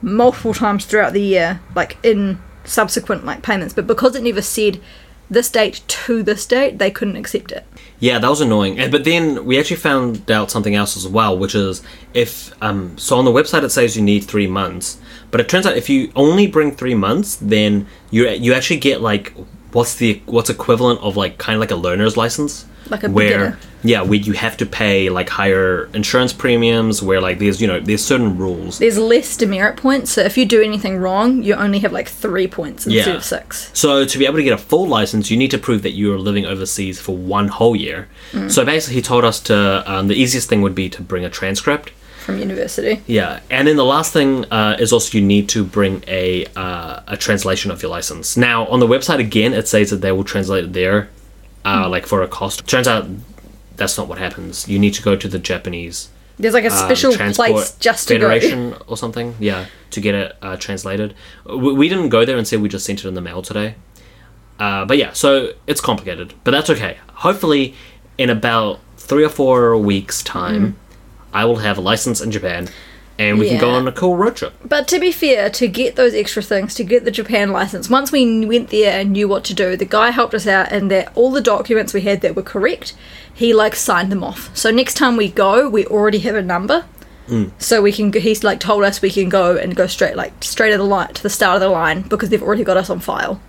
multiple times throughout the year, like, in subsequent, like, payments. But because it never said this date to this date, they couldn't accept it. Yeah, that was annoying. But then we actually found out something else as well, which is if... so on the website it says you need 3 months, but it turns out if you only bring 3 months, then you actually get, like, what's equivalent of, like, kind of like a learner's license. Like a beginner. Yeah, where you have to pay, like, higher insurance premiums, where, like, there's, you know, there's certain rules. There's less demerit points, so if you do anything wrong, you only have, like, 3 points instead of 6. So to be able to get a full license, you need to prove that you are living overseas for one whole year. So basically he told us to, the easiest thing would be to bring a transcript. From university. Yeah, and then the last thing is also you need to bring a translation of your license. Now, on the website, again, it says that they will translate it there. Like, for a cost. Turns out that's not what happens. You need to go to the Japanese. There's, like, a special place just to Federation go. Or something, yeah, to get it translated. We didn't go there and say we just sent it in the mail today. But yeah, so it's complicated. But that's okay. Hopefully, in about 3 or 4 weeks' time, I will have a license in Japan. And we can go on a cool road trip. But to be fair, to get those extra things, to get the Japan license, once we went there and knew what to do, the guy helped us out and that all the documents we had that were correct, he, like, signed them off. So next time we go, we already have a number. So we can, he's, like, told us we can go and go straight, like, straight to the line, to the start of the line, because they've already got us on file.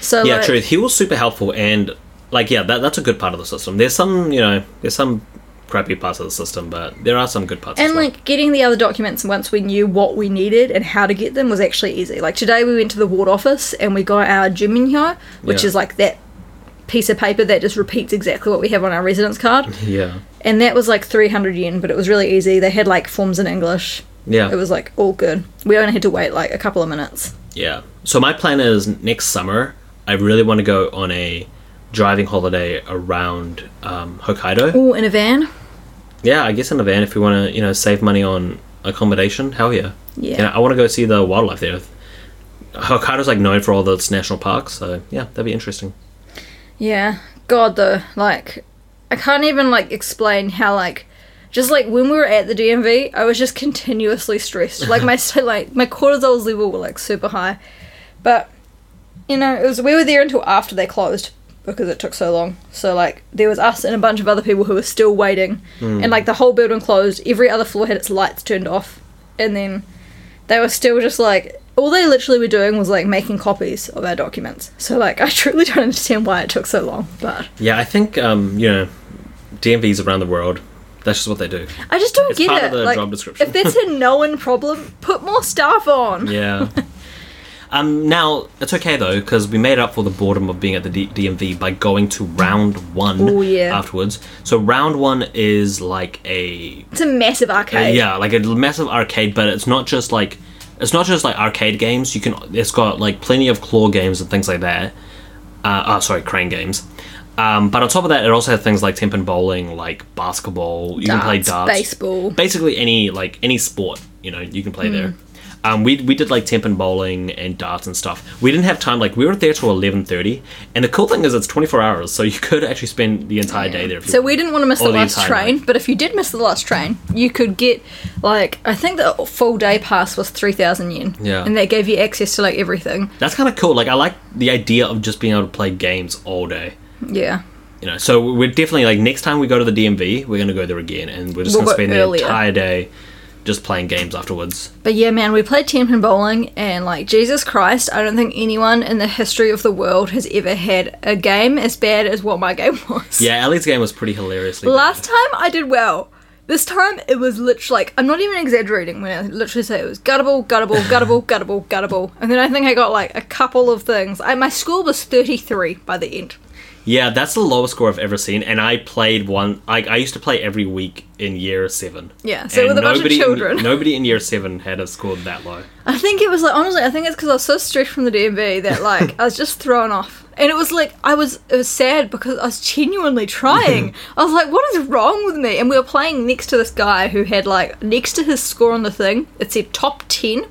So yeah, like, true. He was super helpful and, like, yeah, that's a good part of the system. There's some, you know, crappy parts of the system, but there are some good parts as well. And, like, getting the other documents once we knew what we needed and how to get them was actually easy. Like, today we went to the ward office and we got our juminhyo, which is, like, that piece of paper that just repeats exactly what we have on our residence card. Yeah. And that was, like, 300 yen, but it was really easy. They had, like, forms in English. Yeah. It was, like, all good. We only had to wait, like, a couple of minutes. Yeah. So my plan is next summer, I really want to go on a driving holiday around Hokkaido. Oh, in a van? Yeah, I guess in a van if we want to, you know, save money on accommodation. Hell yeah. Yeah. You know, I want to go see the wildlife there. Hokkaido's like known for all those national parks, so yeah, that'd be interesting. Yeah, God though, like I can't even like explain how like just like when we were at the DMV, I was just continuously stressed. Like my cortisol level were like super high, but you know it was we were there until after they closed because it took so long. So like there was us and a bunch of other people who were still waiting, and like the whole building closed. Every other floor had its lights turned off, and then they were still just like. All they literally were doing was, like, making copies of our documents. So, like, I truly don't understand why it took so long, but... Yeah, I think, you know, DMVs around the world, that's just what they do. I just don't get it. It's part of the job description. If that's a known problem, put more staff on. Yeah. Now, it's okay, though, because we made up for the boredom of being at the DMV by going to Round One afterwards. So, Round One is, like, a... It's a massive arcade. Yeah, like, a massive arcade, but it's not just, like... It's not just like arcade games. You can. It's got like plenty of claw games and things like that. Crane games. But on top of that, it also has things like tenpin bowling, like basketball. You can play darts, baseball. Basically, any sport. You know, you can play there. We did like tenpin bowling and darts and stuff. We didn't have time. Like we were there till 11:30. And the cool thing is, it's 24 hours, so you could actually spend the entire day there. So we didn't want to miss the last train. But if you did miss the last train, you could get like I think the full day pass was 3,000 yen. Yeah. And that gave you access to like everything. That's kind of cool. Like I like the idea of just being able to play games all day. Yeah. You know, so we're definitely like next time we go to the DMV, we're gonna go there again, and we're just gonna spend the entire day. Just playing games afterwards. But yeah, man, we played tenpin bowling and like Jesus Christ, I don't think anyone in the history of the world has ever had a game as bad as what my game was. Yeah, Ellie's game was pretty hilariously last time I did well. This time it was literally like I'm not even exaggerating when I literally say it was guttable, guttable, guttable, guttable, guttable. And then I think I got like a couple of things. My score was 33 by the end. Yeah, that's the lowest score I've ever seen, and I played one... I used to play every week in Year 7. Yeah, so with a bunch of children. Nobody in Year 7 had a score that low. I think it was, like, honestly, I think it's because I was so stressed from the DMV that, like, I was just thrown off. And it was, like, it was sad because I was genuinely trying. I was like, what is wrong with me? And we were playing next to this guy who had, like, next to his score on the thing, it said top 10,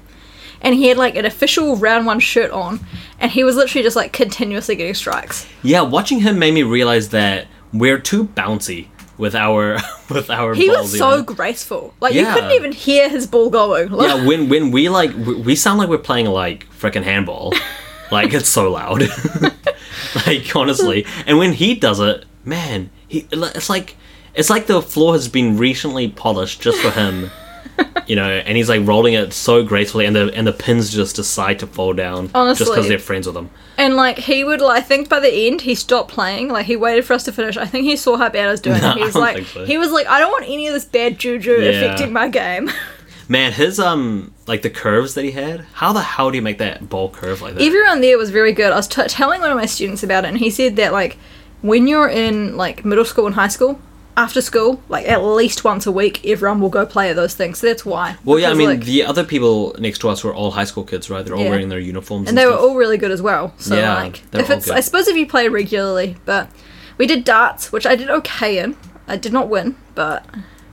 and he had, like, an official Round 1 shirt on. And he was literally just, like, continuously getting strikes. Yeah, watching him made me realize that we're too bouncy with our balls. He was so graceful. Like, you couldn't even hear his ball going. Yeah, when we, like, we sound like we're playing, like, frickin' handball. Like, it's so loud. Like, honestly. And when he does it, man, it's like the floor has been recently polished just for him. You know, and he's like rolling it so gracefully, and the pins just decide to fall down, honestly, just because they're friends with him. And like he would, like, I think by the end he stopped playing. Like he waited for us to finish. I think he saw how bad I was doing. No, he was like, I don't want any of this bad juju affecting my game. Man, his like the curves that he had. How the hell do you make that ball curve like that? Everyone there was very good. I was telling one of my students about it, and he said that like when you're in like middle school and high school. After school, like, at least once a week, everyone will go play at those things. So that's why. Well, yeah, I mean, like, the other people next to us were all high school kids, right? They're all wearing their uniforms. And they were all really good as well. So, yeah, like, I suppose if you play regularly. But we did darts, which I did okay in. I did not win, but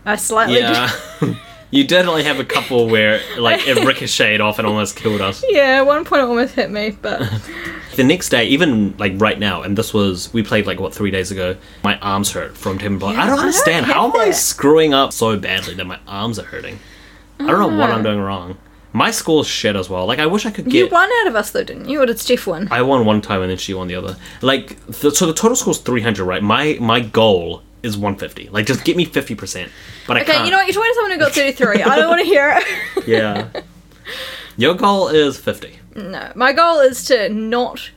I slightly did. You did only have a couple where, like, it ricocheted off and almost killed us. Yeah, at one point it almost hit me, but... The next day, even, like, right now, and this was... We played, like, 3 days ago? My arms hurt from tenpin bowling. Yeah, I don't understand. How am I screwing up so badly that my arms are hurting? I don't know what I'm doing wrong. My score's shit as well. Like, I wish I could get... You won out of us, though, didn't you? Or did Steph win? I won one time, and then she won the other. Like, so the total score's 300, right? My goal... is 150. Like, just get me 50%. But I can't. Okay, you know what? You're talking to someone who got 33. I don't want to hear it. Yeah. Your goal is 50. No. My goal is to not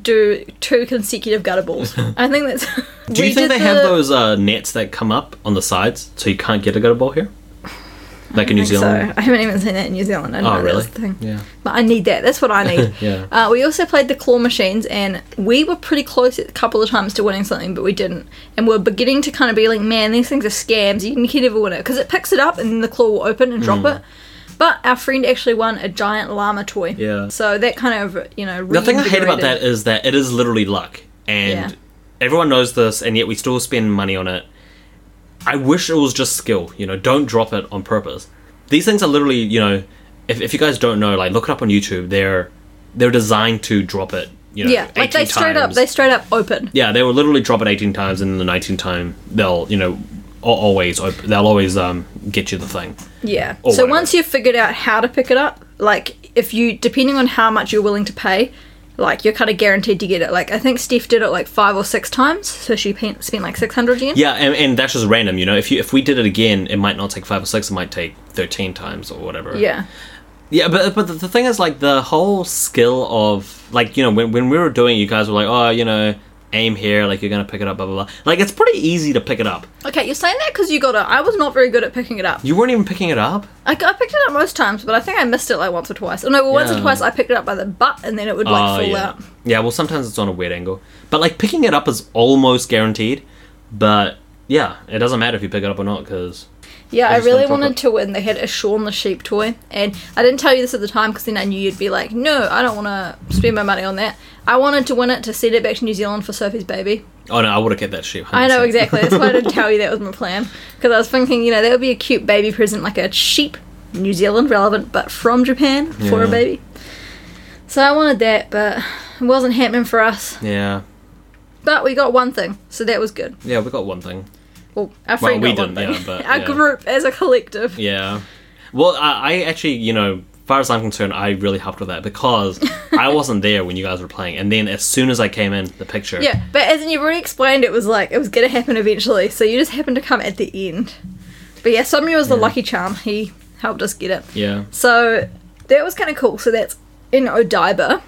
do 2 consecutive gutter balls. I think that's... Do you think they have those nets that come up on the sides so you can't get a gutter ball here? Like in New Zealand? So. I haven't even seen that in New Zealand. I know that's the thing. Yeah. But I need that. That's what I need. Yeah. We also played the claw machines, and we were pretty close a couple of times to winning something, but we didn't. And we were beginning to kind of be like, man, these things are scams. You can never win it. Because it picks it up, and then the claw will open and drop it. But our friend actually won a giant llama toy. Yeah. So that kind of, you know, the thing I hate about that is that it is literally luck. And everyone knows this, and yet we still spend money on it. I wish it was just skill, you know, don't drop it on purpose. These things are literally, you know, if you guys don't know, like, look it up on YouTube. They're designed to drop it, you know, yeah, 18 like they straight up open. Yeah, they will literally drop it 18 times, and the 19th time they'll, you know, always open. They'll always get you the thing. Yeah. Or so whatever. Once you've figured out how to pick it up, like, if you, depending on how much you're willing to pay, like, you're kind of guaranteed to get it. Like, I think Steph did it like 5 or 6 times, so she spent like 600 yen. Yeah, and that's just random, you know. If we did it again, it might not take 5 or 6, it might take 13 times or whatever. Yeah. Yeah, but the thing is, like, the whole skill of, like, you know, when we were doing it, you guys were like, oh, you know, aim here, like, you're going to pick it up, blah, blah, blah. Like, it's pretty easy to pick it up. Okay, you're saying that because you got it. I was not very good at picking it up. You weren't even picking it up? I picked it up most times, but I think I missed it, like, once or twice. Oh, no, well, once or twice I picked it up by the butt, and then it would, like, fall out. Yeah, well, sometimes it's on a weird angle. But, like, picking it up is almost guaranteed, but, yeah, it doesn't matter if you pick it up or not, because... Yeah, I really wanted to win. They had a Shaun the Sheep toy, and I didn't tell you this at the time because then I knew you'd be like, no, I don't want to spend my money on that. I wanted to win it to send it back to New Zealand for Sophie's baby. Oh no, I would have kept that sheep. 100%. I know, exactly. That's why I didn't tell you that was my plan, because I was thinking, you know, that would be a cute baby present, like a sheep, New Zealand relevant, but from Japan for a baby. So I wanted that, but it wasn't happening for us. Yeah. But we got one thing, so that was good. Yeah, we got one thing. Well, our friend got one thing. Yeah, but, our group as a collective. Yeah. Well, I actually, you know, as far as I'm concerned, I really helped with that because I wasn't there when you guys were playing. And then as soon as I came in the picture... Yeah, but as you've already explained, it was like, it was going to happen eventually. So you just happened to come at the end. But yeah, Somni was the lucky charm. He helped us get it. Yeah. So that was kind of cool. So that's in Odaiba.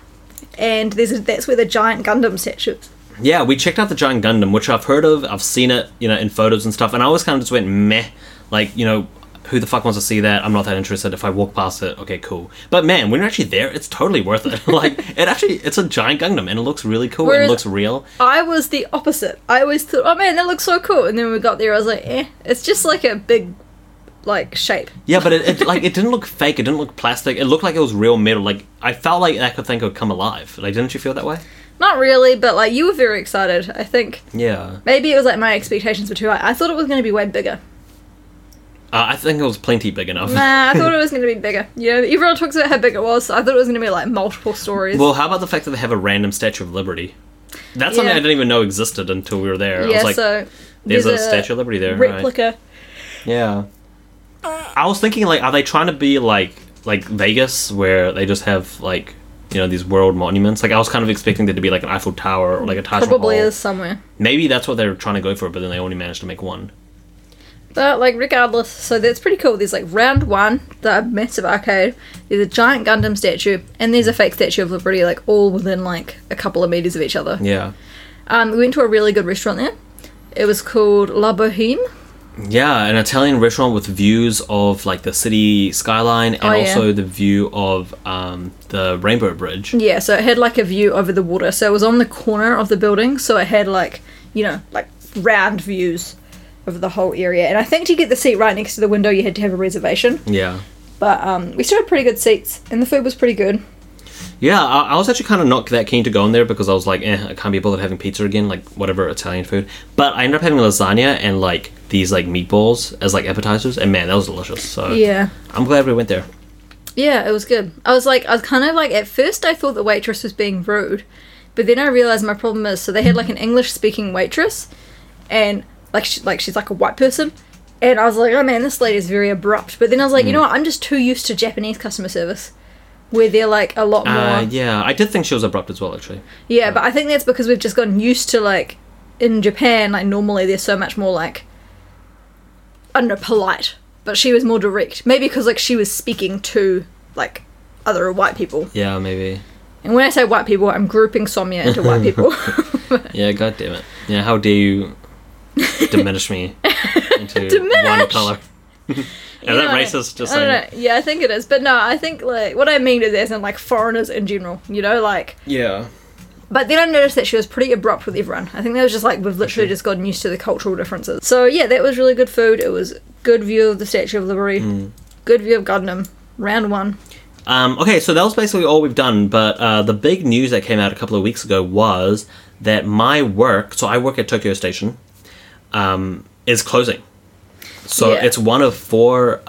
And that's where the giant Gundam statue is. Yeah, we checked out the giant Gundam, which I've heard of, I've seen it, you know, in photos and stuff, and I always kind of just went, meh, like, you know, who the fuck wants to see that? I'm not that interested. If I walk past it, okay, cool. But man, when you're actually there, it's totally worth it. Like, it's a giant Gundam, and it looks really cool, and it looks real. I was the opposite. I always thought, oh man, that looks so cool, and then when we got there, I was like, it's just like a big... like shape. Yeah, but it like, it didn't look fake, it didn't look plastic, it looked like it was real metal. Like, I felt like that thing could come alive. Like, didn't you feel that way? Not really, but like, you were very excited, I think. Yeah. Maybe it was like my expectations were too high. I thought it was going to be way bigger. I think it was plenty big enough. Nah, I thought it was going to be bigger. You know, everyone talks about how big it was, so I thought it was going to be like multiple stories. Well, how about the fact that they have a random Statue of Liberty? That's something I didn't even know existed until we were there. Yeah, I was like, so there's a Statue of Liberty there. Replica. Right. Yeah. I was thinking, like, are they trying to be like Vegas, where they just have, like, you know, these world monuments? Like, I was kind of expecting there to be like an Eiffel Tower or like a Taj Mahal. Probably is somewhere. Maybe that's what they're trying to go for, but then they only managed to make one. But like, regardless, so that's pretty cool. There's like Round One, the massive arcade. There's a giant Gundam statue, and there's a fake Statue of Liberty, like all within like a couple of meters of each other. Yeah. We went to a really good restaurant there. It was called La Boheme. Yeah, an Italian restaurant with views of, like, the city skyline and also the view of the Rainbow Bridge. Yeah, so it had, like, a view over the water. So it was on the corner of the building, so it had, like, you know, like, round views of the whole area. And I think to get the seat right next to the window, you had to have a reservation. Yeah. But we still had pretty good seats, and the food was pretty good. Yeah, I was actually kind of not that keen to go in there because I was like, I can't be bothered having pizza again, like, whatever, Italian food. But I ended up having lasagna and, like, these, like, meatballs as, like, appetizers, and man, that was delicious. So yeah, I'm glad we went there. Yeah, it was good. I was kind of like, at first I thought the waitress was being rude, but then I realized my problem is, so they had, like, an English-speaking waitress, and, like, she's, like, a white person. And I was like, oh, man, this lady is very abrupt. But then I was like, you know what, I'm just too used to Japanese customer service, where they're, like, a lot more... yeah, I did think she was abrupt as well, actually. Yeah, but I think that's because we've just gotten used to, like, in Japan, like, normally they're so much more, like, I don't know, polite. But she was more direct. Maybe because, like, she was speaking to, like, other white people. Yeah, maybe. And when I say white people, I'm grouping Somia into white people. Yeah, god damn it. Yeah, how dare you diminish me into one colour. Is that racist? Just saying. Yeah, I think it is. But no, I think, like, what I mean is as in, like, foreigners in general, you know, like... Yeah. But then I noticed that she was pretty abrupt with everyone. I think that was just, like, we've literally just gotten used to the cultural differences. So, yeah, that was really good food. It was good view of the Statue of Liberty. Good view of Gundam. Round One. Okay, so that was basically all we've done. But the big news that came out a couple of weeks ago was that my work... So I work at Tokyo Station. Is closing. So it's one of 4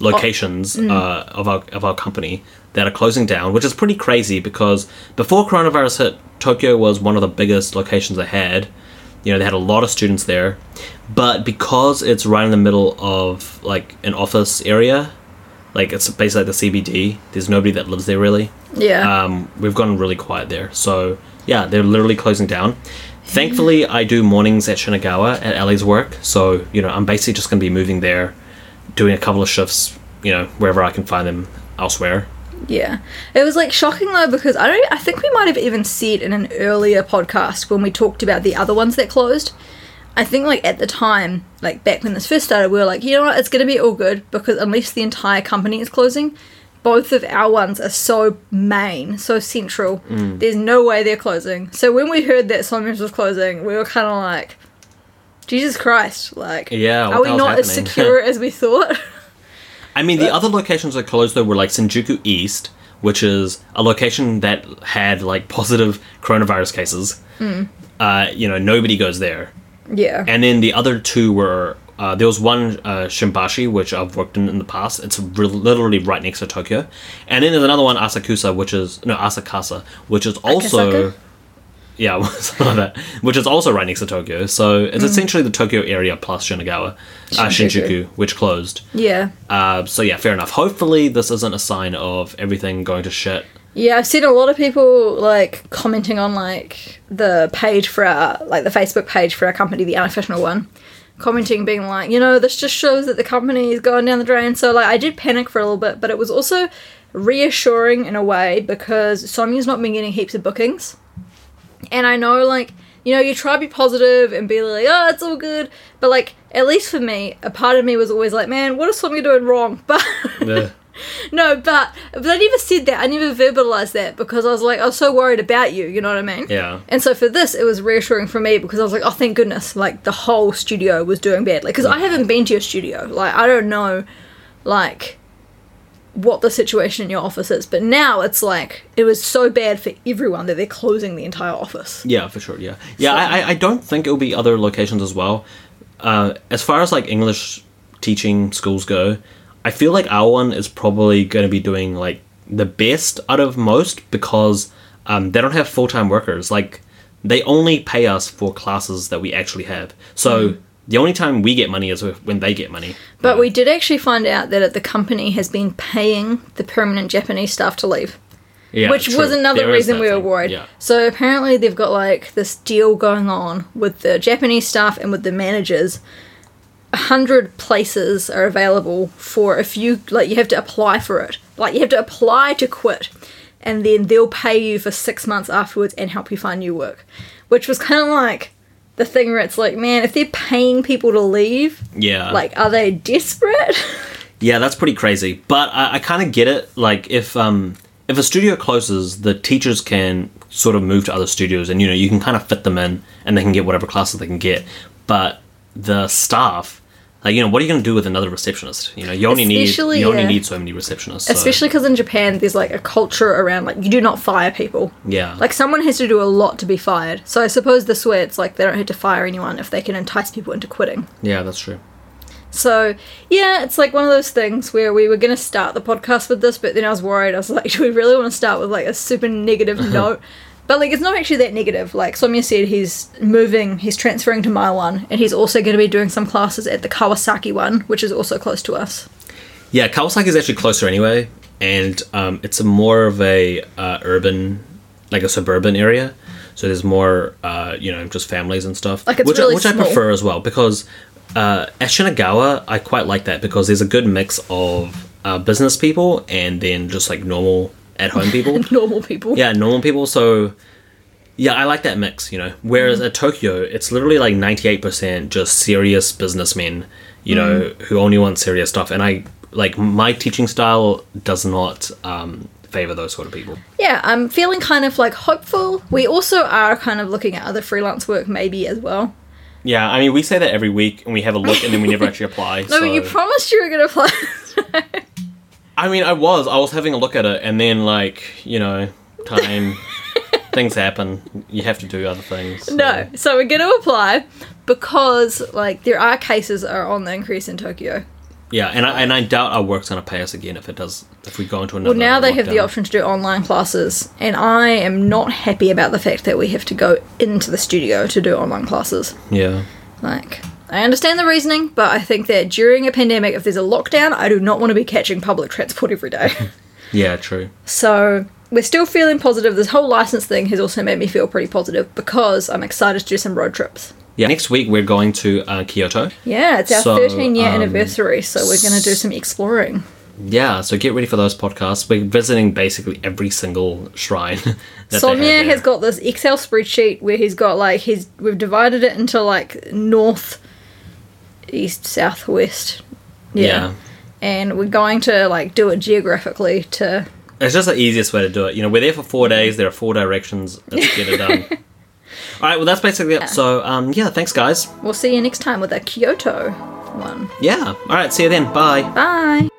locations of our company that are closing down, which is pretty crazy because before coronavirus hit, Tokyo was one of the biggest locations they had. You know, they had a lot of students there, but because it's right in the middle of like an office area, like it's basically like the CBD, there's nobody that lives there really. Yeah. We've gotten really quiet there. So yeah, they're literally closing down. Thankfully, I do mornings at Shinagawa at Ellie's work. So, you know, I'm basically just going to be moving there, doing a couple of shifts, you know, wherever I can find them elsewhere. Yeah. It was like shocking though, because I think we might have even said in an earlier podcast when we talked about the other ones that closed, I think like at the time, like back when this first started, we were like, you know what, it's going to be all good because unless the entire company is closing, both of our ones are so main, so central. Mm. There's no way they're closing. So when we heard that Simons was closing, we were kind of like, Jesus Christ, like, yeah, are we not as secure as we thought? I mean, the other locations that closed, though, were, like, Shinjuku East, which is a location that had, like, positive coronavirus cases. Mm. You know, nobody goes there. Yeah. And then the other two were... there was one, Shinbashi, which I've worked in the past. It's literally right next to Tokyo. And then there's another one, Asakasa, which is also... Akasaka? Yeah, something like that. Which is also right next to Tokyo. So it's essentially the Tokyo area plus Shinagawa. Shinjuku, which closed. Yeah. So yeah, fair enough. Hopefully this isn't a sign of everything going to shit. Yeah, I've seen a lot of people, like, commenting on, like, the page for our... Like, the Facebook page for our company, the unofficial one. Commenting, being like, you know, this just shows that the company is going down the drain. So, like, I did panic for a little bit, but it was also reassuring in a way because Somyu's not been getting heaps of bookings. And I know, like, you know, you try to be positive and be like, oh, it's all good. But, like, at least for me, a part of me was always like, man, what is Somyu doing wrong? But... Yeah. No, but I never said that. I never verbalized that because I was like, I was so worried about you, you know what I mean? Yeah. And so for this, it was reassuring for me because I was like, oh, thank goodness, like, the whole studio was doing badly. Because I haven't been to your studio. Like, I don't know, like, what the situation in your office is. But now it's like, it was so bad for everyone that they're closing the entire office. Yeah, for sure, yeah. Yeah, so, I don't think it'll be other locations as well. As far as, like, English teaching schools go... I feel like our one is probably going to be doing, like, the best out of most because they don't have full-time workers. Like, they only pay us for classes that we actually have. So the only time we get money is when they get money. But we did actually find out that the company has been paying the permanent Japanese staff to leave. Yeah, which was another reason we were worried. Yeah. So apparently they've got, like, this deal going on with the Japanese staff and with the managers. 100 places are available for if you, like, you have to apply for it. Like, you have to apply to quit, and then they'll pay you for 6 months afterwards and help you find new work, which was kind of like the thing where it's like, man, if they're paying people to leave, yeah, like, are they desperate? Yeah, that's pretty crazy. But I kind of get it. Like, if a studio closes, the teachers can sort of move to other studios, and, you know, you can kind of fit them in, and they can get whatever classes they can get. But the staff, like, you know, what are you going to do with another receptionist? You know, you only need so many receptionists. Especially because in Japan, there's, like, a culture around, like, you do not fire people. Yeah. Like, someone has to do a lot to be fired. So I suppose this way, it's like they don't have to fire anyone if they can entice people into quitting. Yeah, that's true. So, yeah, it's, like, one of those things where we were going to start the podcast with this, but then I was worried. I was like, do we really want to start with, like, a super negative note? But, like, it's not actually that negative. Like, Somya said, he's moving, he's transferring to my one, and he's also going to be doing some classes at the Kawasaki one, which is also close to us. Yeah, Kawasaki is actually closer anyway, and it's more of a urban, like a suburban area. So there's more, you know, just families and stuff. Like, it's really small. Which I prefer as well, because at Shinagawa, I quite like that, because there's a good mix of business people and then just, like, normal at-home people. normal people. So, yeah, I like that mix, you know. Whereas at Tokyo, it's literally like 98% just serious businessmen, you know, who only want serious stuff. And I, like, my teaching style does not favor those sort of people. Yeah, I'm feeling kind of, like, hopeful. We also are kind of looking at other freelance work maybe as well. Yeah, I mean, we say that every week, and we have a look, and then we never actually apply. No, but you promised you were going to apply. I mean, I was having a look at it, and then, like, you know, time, things happen, you have to do other things. So. No, so we're going to apply because, like, there are cases that are on the increase in Tokyo. Yeah, and I doubt our work's going to pay us again if it does. If we go into another. Well, now they have the option to do online classes, and I am not happy about the fact that we have to go into the studio to do online classes. Yeah. Like, I understand the reasoning, but I think that during a pandemic, if there's a lockdown, I do not want to be catching public transport every day. Yeah, true. So we're still feeling positive. This whole license thing has also made me feel pretty positive because I'm excited to do some road trips. Yeah, next week we're going to Kyoto. Yeah, it's our 13-year anniversary, so we're going to do some exploring. Yeah, so get ready for those podcasts. We're visiting basically every single shrine. Sonia has got this Excel spreadsheet where he's got, like, we've divided it into, like, north, east, south, west. Yeah. And we're going to, like, do it geographically to... It's just the easiest way to do it. You know, we're there for 4 days. There are 4 directions. Let's get it done. All right, well, that's basically it. So, thanks, guys. We'll see you next time with a Kyoto one. Yeah. All right, see you then. Bye. Bye.